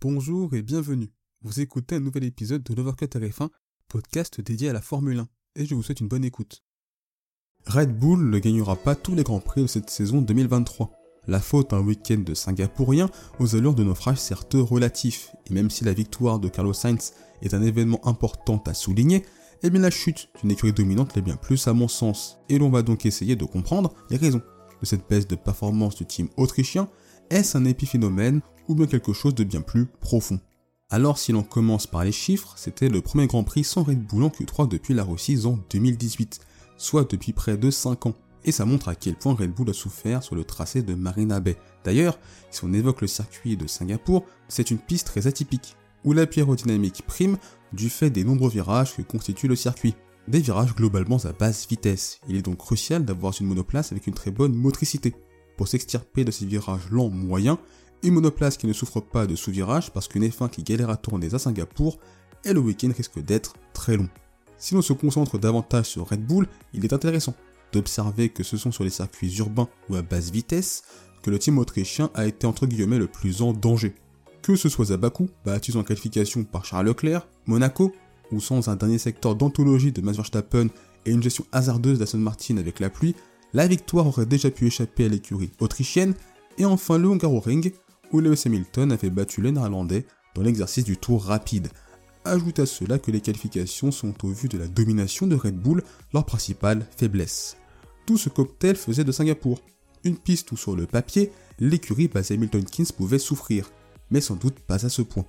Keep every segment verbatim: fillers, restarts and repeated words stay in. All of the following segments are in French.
Bonjour et bienvenue, vous écoutez un nouvel épisode de l'Overcut R F un, podcast dédié à la Formule un, et je vous souhaite une bonne écoute. Red Bull ne gagnera pas tous les grands prix de cette saison deux mille vingt-trois. La faute à un week-end de Singapourien aux allures de naufrage certes relatifs, et même si la victoire de Carlos Sainz est un événement important à souligner, eh bien la chute d'une écurie dominante l'est bien plus à mon sens, et l'on va donc essayer de comprendre les raisons de cette baisse de performance du team autrichien. Est-ce un épiphénomène ou bien quelque chose de bien plus profond? Alors si l'on commence par les chiffres, c'était le premier Grand Prix sans Red Bull en Q trois depuis la reprise en deux mille dix-huit, soit depuis près de cinq ans, et ça montre à quel point Red Bull a souffert sur le tracé de Marina Bay. D'ailleurs, si on évoque le circuit de Singapour, c'est une piste très atypique, où la pyrodynamique prime du fait des nombreux virages que constitue le circuit. Des virages globalement à basse vitesse, il est donc crucial d'avoir une monoplace avec une très bonne motricité pour s'extirper de ces virages lents moyens, une monoplace qui ne souffre pas de sous-virage parce qu'une F un qui galère à tourner à Singapour et le week-end risque d'être très long. Si l'on se concentre davantage sur Red Bull, il est intéressant d'observer que ce sont sur les circuits urbains ou à basse vitesse que le team autrichien a été entre guillemets le plus en danger. Que ce soit à Bakou, battu en qualification par Charles Leclerc, Monaco, ou sans un dernier secteur d'anthologie de Max Verstappen et une gestion hasardeuse d'Aston Martin avec la pluie, la victoire aurait déjà pu échapper à l'écurie autrichienne, et enfin le Hongaroring, où Lewis Hamilton avait battu les Néerlandais dans l'exercice du tour rapide. Ajoute à cela que les qualifications sont au vu de la domination de Red Bull leur principale faiblesse. Tout ce cocktail faisait de Singapour une piste où sur le papier, l'écurie basée Hamilton-Kins pouvait souffrir, mais sans doute pas à ce point.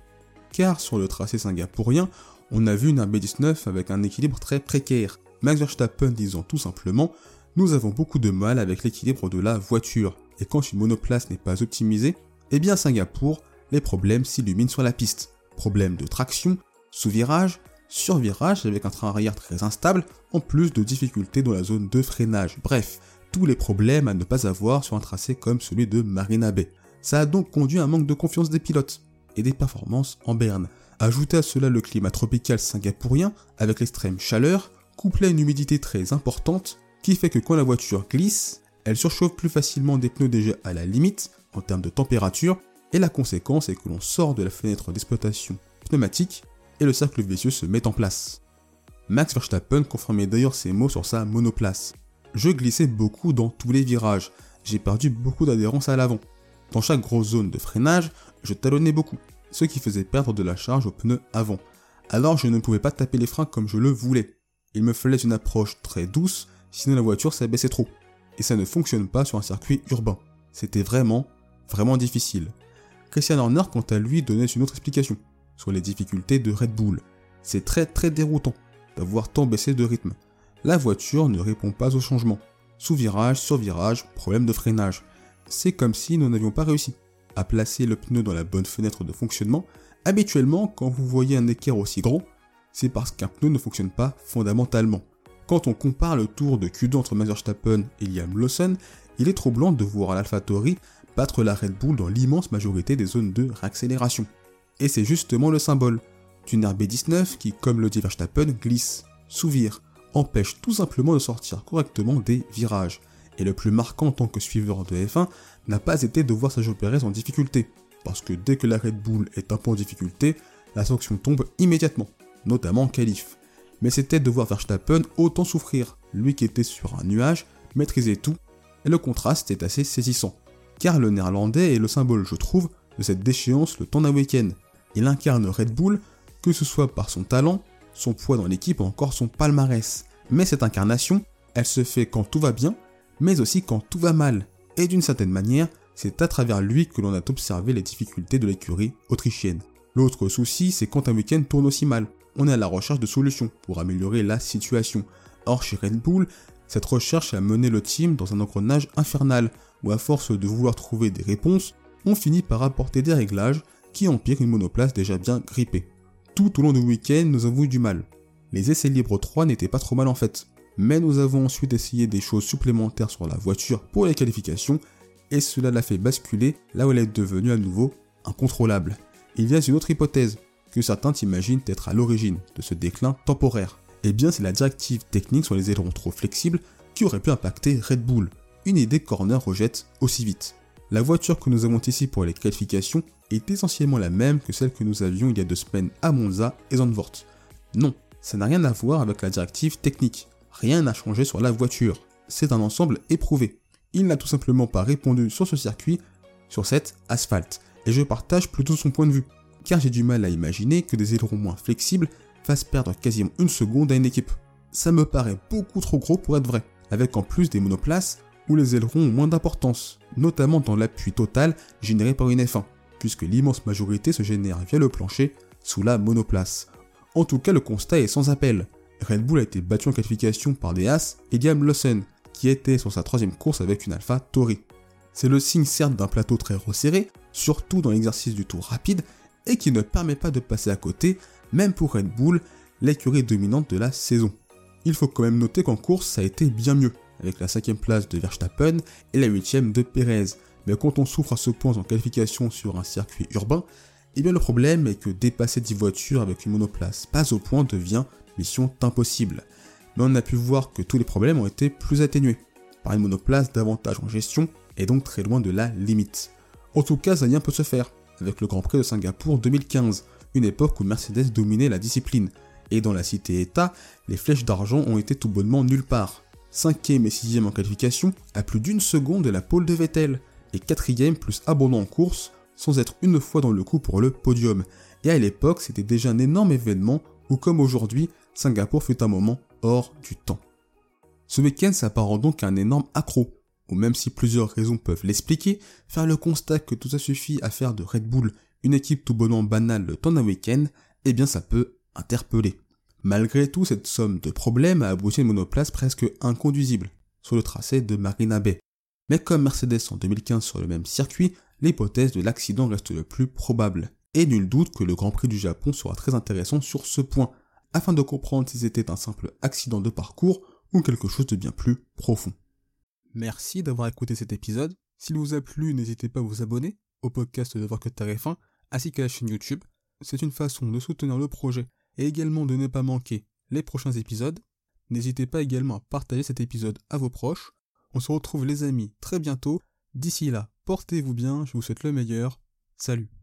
Car sur le tracé singapourien, on a vu une R B dix-neuf avec un équilibre très précaire, Max Verstappen disant tout simplement: nous avons beaucoup de mal avec l'équilibre de la voiture, et quand une monoplace n'est pas optimisée, eh bien à Singapour, les problèmes s'illuminent sur la piste. Problèmes de traction, sous-virage, sur-virage avec un train arrière très instable, en plus de difficultés dans la zone de freinage, bref, tous les problèmes à ne pas avoir sur un tracé comme celui de Marina Bay. Ça a donc conduit à un manque de confiance des pilotes, et des performances en berne. Ajoutez à cela le climat tropical singapourien, avec l'extrême chaleur, couplé à une humidité très importante, qui fait que quand la voiture glisse, elle surchauffe plus facilement des pneus déjà à la limite en termes de température, et la conséquence est que l'on sort de la fenêtre d'exploitation pneumatique et le cercle vicieux se met en place. Max Verstappen confirmait d'ailleurs ses mots sur sa monoplace. « Je glissais beaucoup dans tous les virages, j'ai perdu beaucoup d'adhérence à l'avant. Dans chaque grosse zone de freinage, je talonnais beaucoup, ce qui faisait perdre de la charge aux pneus avant. Alors je ne pouvais pas taper les freins comme je le voulais. Il me fallait une approche très douce, sinon la voiture s'abaissait trop, et ça ne fonctionne pas sur un circuit urbain. C'était vraiment, vraiment difficile. » Christian Horner, quant à lui, donnait une autre explication sur les difficultés de Red Bull. « C'est très très déroutant d'avoir tant baissé de rythme. La voiture ne répond pas aux changements. Sous-virage, sur-virage, problème de freinage. C'est comme si nous n'avions pas réussi à placer le pneu dans la bonne fenêtre de fonctionnement. Habituellement, quand vous voyez un écart aussi grand, c'est parce qu'un pneu ne fonctionne pas fondamentalement. » Quand on compare le tour de Q deux entre Max Verstappen et Liam Lawson, il est troublant de voir l'AlphaTauri battre la Red Bull dans l'immense majorité des zones de réaccélération. Et c'est justement le symbole d'une R B dix-neuf qui, comme le dit Verstappen, glisse, souvire, empêche tout simplement de sortir correctement des virages. Et le plus marquant en tant que suiveur de F un n'a pas été de voir Sergio Perez en difficulté, parce que dès que la Red Bull est un peu en difficulté, la sanction tombe immédiatement, notamment en qualif. Mais c'était de voir Verstappen autant souffrir, lui qui était sur un nuage, maîtrisait tout, et le contraste est assez saisissant. Car le néerlandais est le symbole, je trouve, de cette déchéance le temps d'un week-end. Il incarne Red Bull, que ce soit par son talent, son poids dans l'équipe ou encore son palmarès. Mais cette incarnation, elle se fait quand tout va bien, mais aussi quand tout va mal. Et d'une certaine manière, c'est à travers lui que l'on a observé les difficultés de l'écurie autrichienne. L'autre souci, c'est quand un week-end tourne aussi mal. On est à la recherche de solutions pour améliorer la situation. Or chez Red Bull, cette recherche a mené le team dans un engrenage infernal, où à force de vouloir trouver des réponses, on finit par apporter des réglages qui empirent une monoplace déjà bien grippée. Tout au long du week-end, nous avons eu du mal. Les essais libres trois n'étaient pas trop mal en fait, mais nous avons ensuite essayé des choses supplémentaires sur la voiture pour les qualifications, et cela l'a fait basculer là où elle est devenue à nouveau incontrôlable. Il y a une autre hypothèse que certains t'imaginent être à l'origine de ce déclin temporaire. Eh bien c'est la directive technique sur les ailerons trop flexibles qui aurait pu impacter Red Bull, une idée qu'Horner rejette aussi vite. La voiture que nous avons ici pour les qualifications est essentiellement la même que celle que nous avions il y a deux semaines à Monza et Zandvoort. Non, ça n'a rien à voir avec la directive technique, rien n'a changé sur la voiture, c'est un ensemble éprouvé. Il n'a tout simplement pas répondu sur ce circuit, sur cet asphalte, et je partage plutôt son point de vue, car j'ai du mal à imaginer que des ailerons moins flexibles fassent perdre quasiment une seconde à une équipe. Ça me paraît beaucoup trop gros pour être vrai, avec en plus des monoplaces où les ailerons ont moins d'importance, notamment dans l'appui total généré par une F un, puisque l'immense majorité se génère via le plancher sous la monoplace. En tout cas, le constat est sans appel. Red Bull a été battu en qualification par des Haas et Liam Lawson, qui était sur sa troisième course avec une AlphaTauri. C'est le signe certes d'un plateau très resserré, surtout dans l'exercice du tour rapide, et qui ne permet pas de passer à côté, même pour Red Bull, l'écurie dominante de la saison. Il faut quand même noter qu'en course, ça a été bien mieux, avec la cinquième place de Verstappen et la huitième de Perez. Mais quand on souffre à ce point en qualification sur un circuit urbain, eh bien le problème est que dépasser dix voitures avec une monoplace pas au point devient mission impossible. Mais on a pu voir que tous les problèmes ont été plus atténués, par une monoplace davantage en gestion et donc très loin de la limite. En tout cas, ça rien peut se faire, avec le Grand Prix de Singapour deux mille quinze, une époque où Mercedes dominait la discipline, et dans la cité-état, les flèches d'argent ont été tout bonnement nulle part. cinquième et sixième en qualification, à plus d'une seconde de la pole de Vettel, et quatrième plus abondant en course, sans être une fois dans le coup pour le podium. Et à l'époque, c'était déjà un énorme événement où, comme aujourd'hui, Singapour fut un moment hors du temps. Ce week-end s'apparente donc à un énorme accro, où même si plusieurs raisons peuvent l'expliquer, faire le constat que tout ça suffit à faire de Red Bull une équipe tout bonnement banale le temps d'un week-end, eh bien ça peut interpeller. Malgré tout, cette somme de problèmes a abouti à une monoplace presque inconduisible sur le tracé de Marina Bay. Mais comme Mercedes en deux mille quinze sur le même circuit, l'hypothèse de l'accident reste le plus probable. Et nul doute que le Grand Prix du Japon sera très intéressant sur ce point, afin de comprendre si c'était un simple accident de parcours ou quelque chose de bien plus profond. Merci d'avoir écouté cet épisode. S'il vous a plu, n'hésitez pas à vous abonner au podcast de Overcut R F un ainsi qu'à la chaîne YouTube. C'est une façon de soutenir le projet et également de ne pas manquer les prochains épisodes. N'hésitez pas également à partager cet épisode à vos proches. On se retrouve les amis très bientôt. D'ici là, portez-vous bien, je vous souhaite le meilleur. Salut.